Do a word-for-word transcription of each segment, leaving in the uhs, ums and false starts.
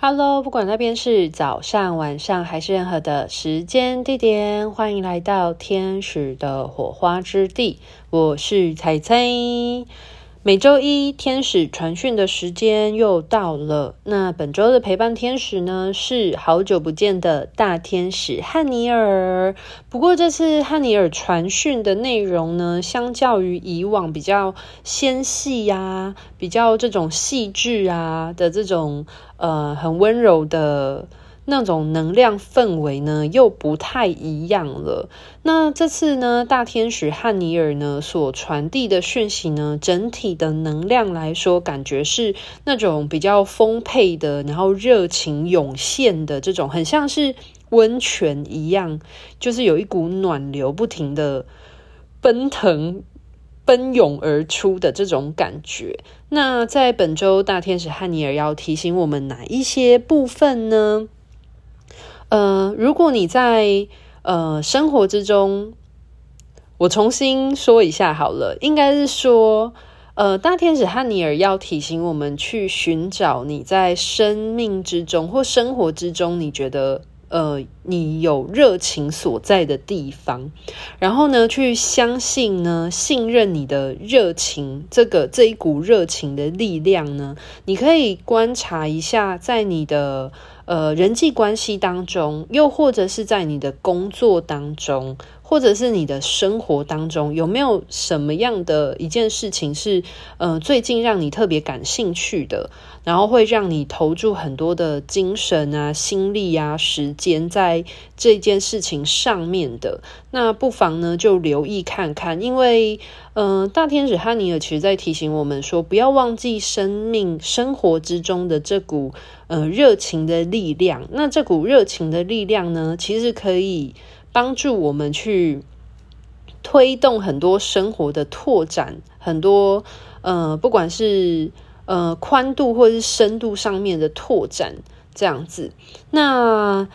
Hello， 不管那边是早上、晚上还是任何的时间地点，欢迎来到天使的火花之地。我是彩彩。每周一天使传讯的时间又到了。那本周的陪伴天使呢，是好久不见的大天使汉尼尔。不过这次汉尼尔传讯的内容呢，相较于以往比较纤细啊，比较这种细致啊的这种呃很温柔的那种能量氛围呢，又不太一样了。那这次呢，大天使汉尼尔呢所传递的讯息呢，整体的能量来说，感觉是那种比较丰沛的，然后热情涌现的这种，很像是温泉一样，就是有一股暖流不停的奔腾奔涌而出的这种感觉。那在本周大天使汉尼尔要提醒我们哪一些部分呢？呃，如果你在呃生活之中，我重新说一下好了，应该是说，呃，大天使汉尼尔要提醒我们去寻找你在生命之中或生活之中，你觉得呃你有热情所在的地方，然后呢，去相信呢，信任你的热情，这个这一股热情的力量呢，你可以观察一下，在你的呃，人际关系当中，又或者是在你的工作当中，或者是你的生活当中，有没有什么样的一件事情是呃最近让你特别感兴趣的，然后会让你投注很多的精神啊、心力啊、时间在这件事情上面的？那不妨呢就留意看看，因为嗯、呃，大天使汉尼尔其实在提醒我们说，不要忘记生命生活之中的这股呃热情的力量。那这股热情的力量呢，其实可以帮助我们去推动很多生活的拓展，很多呃，不管是呃宽度或是深度上面的拓展，这样子。那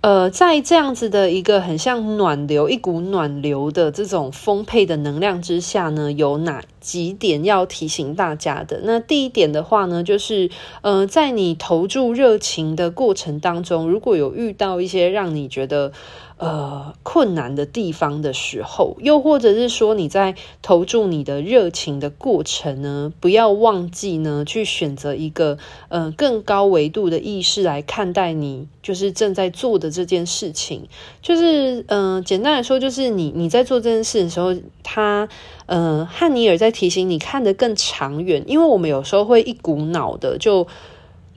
呃，在这样子的一个很像暖流，一股暖流的这种丰沛的能量之下呢，有哪几点要提醒大家的？那第一点的话呢，就是呃，在你投注热情的过程当中，如果有遇到一些让你觉得呃困难的地方的时候，又或者是说你在投注你的热情的过程呢，不要忘记呢去选择一个呃更高维度的意识来看待你就是正在做的这件事情。就是嗯、呃，简单来说，就是你你在做这件事的时候，他呃汉尼尔在提醒你看得更长远，因为我们有时候会一股脑的就。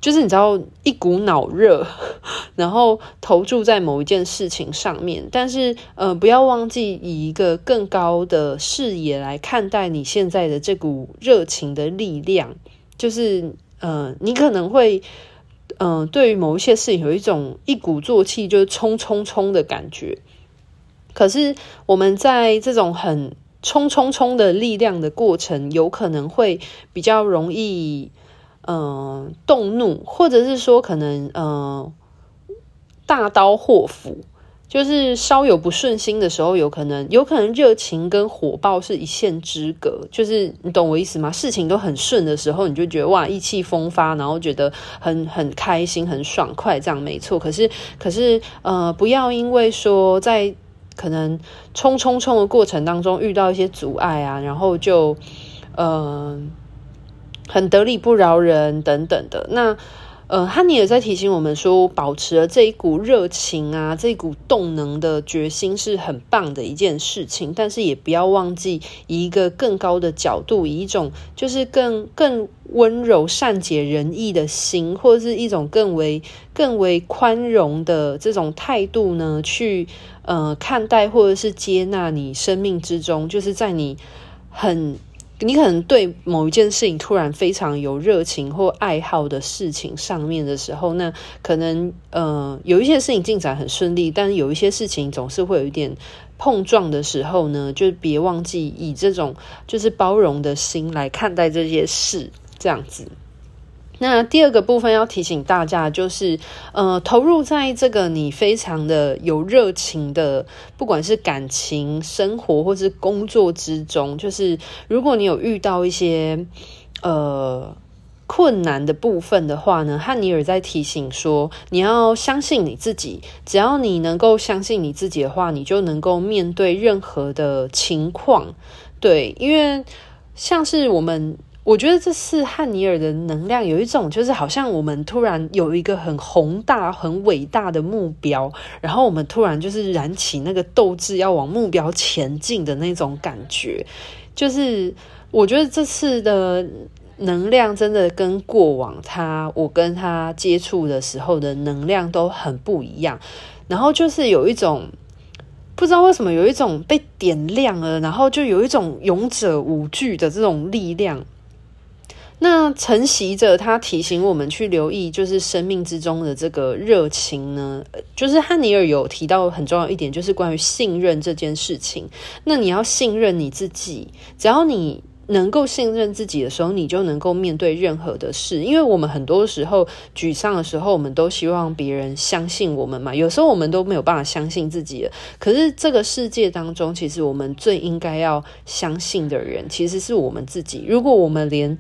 就是你知道一股脑热，然后投注在某一件事情上面，但是呃，不要忘记以一个更高的视野来看待你现在的这股热情的力量。就是呃，你可能会呃，对于某一些事情有一种一鼓作气，就是冲冲冲的感觉。可是我们在这种很冲冲冲的力量的过程，有可能会比较容易。嗯，动怒，或者是说可能嗯，大刀阔斧，就是稍有不顺心的时候，有可能有可能热情跟火爆是一线之隔，就是你懂我意思吗？事情都很顺的时候，你就觉得哇意气风发，然后觉得很很开心、很爽快，这样没错。可是可是呃，不要因为说在可能冲冲冲的过程当中遇到一些阻碍啊，然后就呃。很得理不饶人等等的。那呃，汉尼也在提醒我们说，保持了这一股热情啊，这一股动能的决心是很棒的一件事情，但是也不要忘记以一个更高的角度，以一种就是更更温柔、善解人意的心，或者是一种更为更为宽容的这种态度呢，去呃看待或者是接纳你生命之中，就是在你很。你可能对某一件事情突然非常有热情或爱好的事情上面的时候，那可能呃有一些事情进展很顺利，但是有一些事情总是会有一点碰撞的时候呢，就别忘记以这种就是包容的心来看待这些事，这样子。那第二个部分要提醒大家就是，呃，投入在这个你非常的有热情的，不管是感情、生活或是工作之中，就是如果你有遇到一些，呃。困难的部分的话呢，汉尼尔在提醒说，你要相信你自己，只要你能够相信你自己的话，你就能够面对任何的情况。对，因为像是我们，我觉得这次汉尼尔的能量有一种，就是好像我们突然有一个很宏大很伟大的目标，然后我们突然就是燃起那个斗志要往目标前进的那种感觉。就是我觉得这次的能量真的跟过往他我跟他接触的时候的能量都很不一样，然后就是有一种不知道为什么有一种被点亮了，然后就有一种勇者无惧的这种力量。那承袭着他提醒我们去留意就是生命之中的这个热情呢，就是汉尼尔有提到很重要一点，就是关于信任这件事情。那你要信任你自己，只要你能够信任自己的时候，你就能够面对任何的事。因为我们很多时候沮丧的时候，我们都希望别人相信我们嘛，有时候我们都没有办法相信自己了。可是这个世界当中，其实我们最应该要相信的人其实是我们自己。如果我们连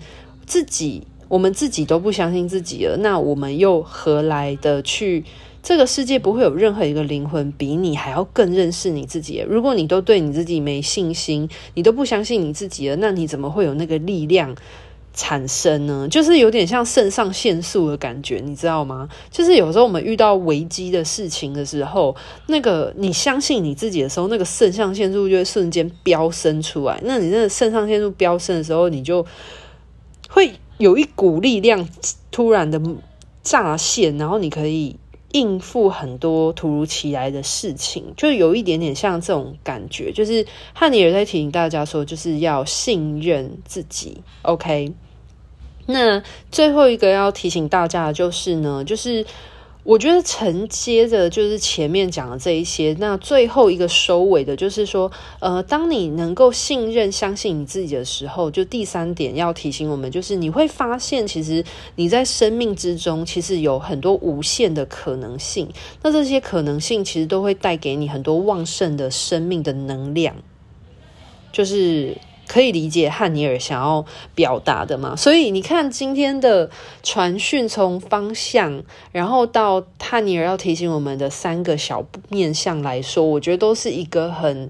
自己我们自己都不相信自己了，那我们又何来的去，这个世界不会有任何一个灵魂比你还要更认识你自己。如果你都对你自己没信心，你都不相信你自己了，那你怎么会有那个力量产生呢？就是有点像肾上腺素的感觉，你知道吗？就是有时候我们遇到危机的事情的时候，那个你相信你自己的时候，那个肾上腺素就会瞬间飙升出来。那你那个肾上腺素飙升的时候，你就会有一股力量突然的乍现，然后你可以应付很多突如其来的事情，就有一点点像这种感觉。就是汉尼尔在提醒大家说，就是要信任自己。 OK， 那最后一个要提醒大家的就是呢，就是我觉得承接着就是前面讲的这一些，那最后一个收尾的就是说，呃，当你能够信任相信你自己的时候，就第三点要提醒我们，就是你会发现其实你在生命之中其实有很多无限的可能性，那这些可能性其实都会带给你很多旺盛的生命的能量，就是可以理解汉尼尔想要表达的嘛。所以你看今天的传讯，从方向然后到汉尼尔要提醒我们的三个小面向来说，我觉得都是一个很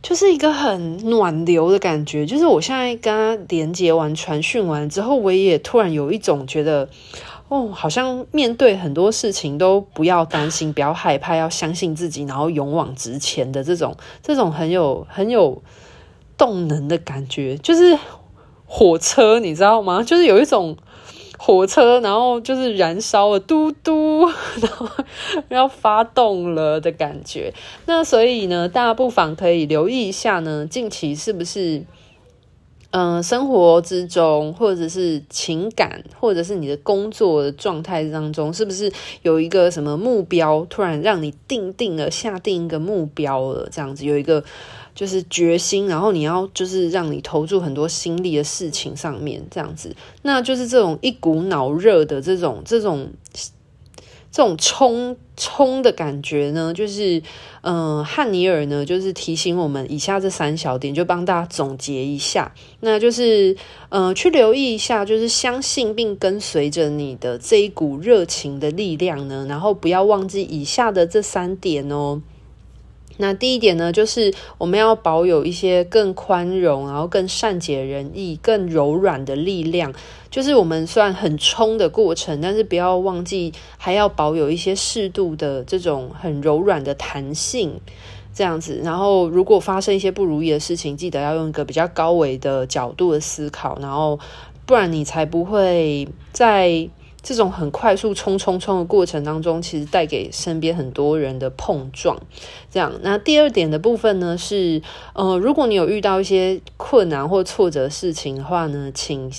就是一个很暖流的感觉。就是我现在跟他连接完传讯完之后，我也突然有一种觉得哦，好像面对很多事情都不要担心，不要害怕，要相信自己，然后勇往直前的这种这种很有很有动能的感觉。就是火车你知道吗？就是有一种火车然后就是燃烧了，嘟嘟然后要发动了的感觉。那所以呢，大家不妨可以留意一下呢，近期是不是嗯、呃，生活之中或者是情感或者是你的工作的状态当中，是不是有一个什么目标突然让你定定了，下定一个目标了，这样子有一个就是决心，然后你要就是让你投注很多心力的事情上面，这样子。那就是这种一股脑热的这种这种这种冲冲的感觉呢，就是嗯、呃，汉尼尔呢就是提醒我们以下这三小点，就帮大家总结一下。那就是呃，去留意一下，就是相信并跟随着你的这一股热情的力量呢，然后不要忘记以下的这三点哦。那第一点呢，就是我们要保有一些更宽容，然后更善解人意，更柔软的力量。就是我们虽然很冲的过程，但是不要忘记还要保有一些适度的这种很柔软的弹性，这样子。然后如果发生一些不如意的事情，记得要用一个比较高维的角度的思考，然后不然你才不会在这种很快速冲冲冲的过程当中，其实带给身边很多人的碰撞，这样。那第二点的部分呢是，呃，如果你有遇到一些困难或挫折事情的话呢，请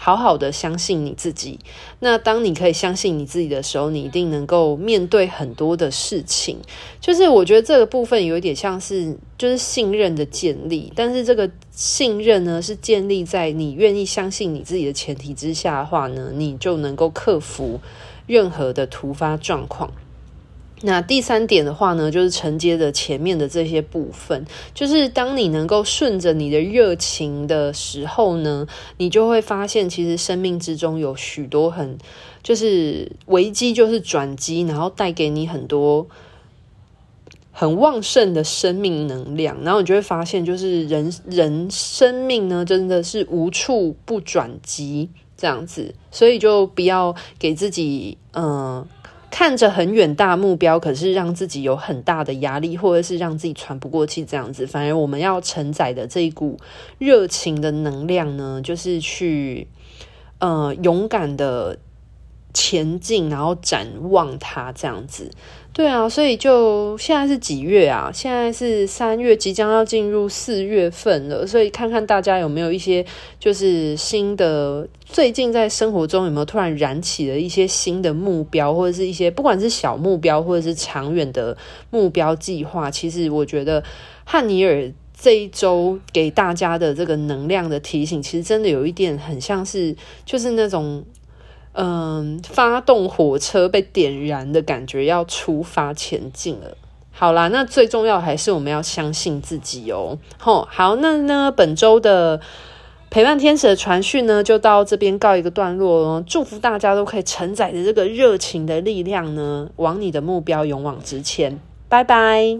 好好的相信你自己。那当你可以相信你自己的时候，你一定能够面对很多的事情。就是我觉得这个部分有一点像是就是信任的建立，但是这个信任呢是建立在你愿意相信你自己的前提之下的话呢，你就能够克服任何的突发状况。那第三点的话呢，就是承接着前面的这些部分，就是当你能够顺着你的热情的时候呢，你就会发现其实生命之中有许多很就是危机就是转机，然后带给你很多很旺盛的生命能量，然后你就会发现就是人人生命呢真的是无处不转机这样子。所以就不要给自己嗯、呃看着很远大目标，可是让自己有很大的压力，或者是让自己喘不过气这样子。反而我们要承载的这一股热情的能量呢，就是去呃勇敢的前进，然后展望它这样子。对啊，所以就现在是几月啊？现在是三月，即将要进入四月份了，所以看看大家有没有一些就是新的，最近在生活中有没有突然燃起了一些新的目标，或者是一些不管是小目标或者是长远的目标计划。其实我觉得汉尼尔这一周给大家的这个能量的提醒，其实真的有一点很像是就是那种嗯，发动火车被点燃的感觉，要出发前进了。好啦，那最重要还是我们要相信自己哦。吼，好，那呢，本周的陪伴天使的传讯呢，就到这边告一个段落哦。祝福大家都可以承载着这个热情的力量呢，往你的目标勇往直前。拜拜。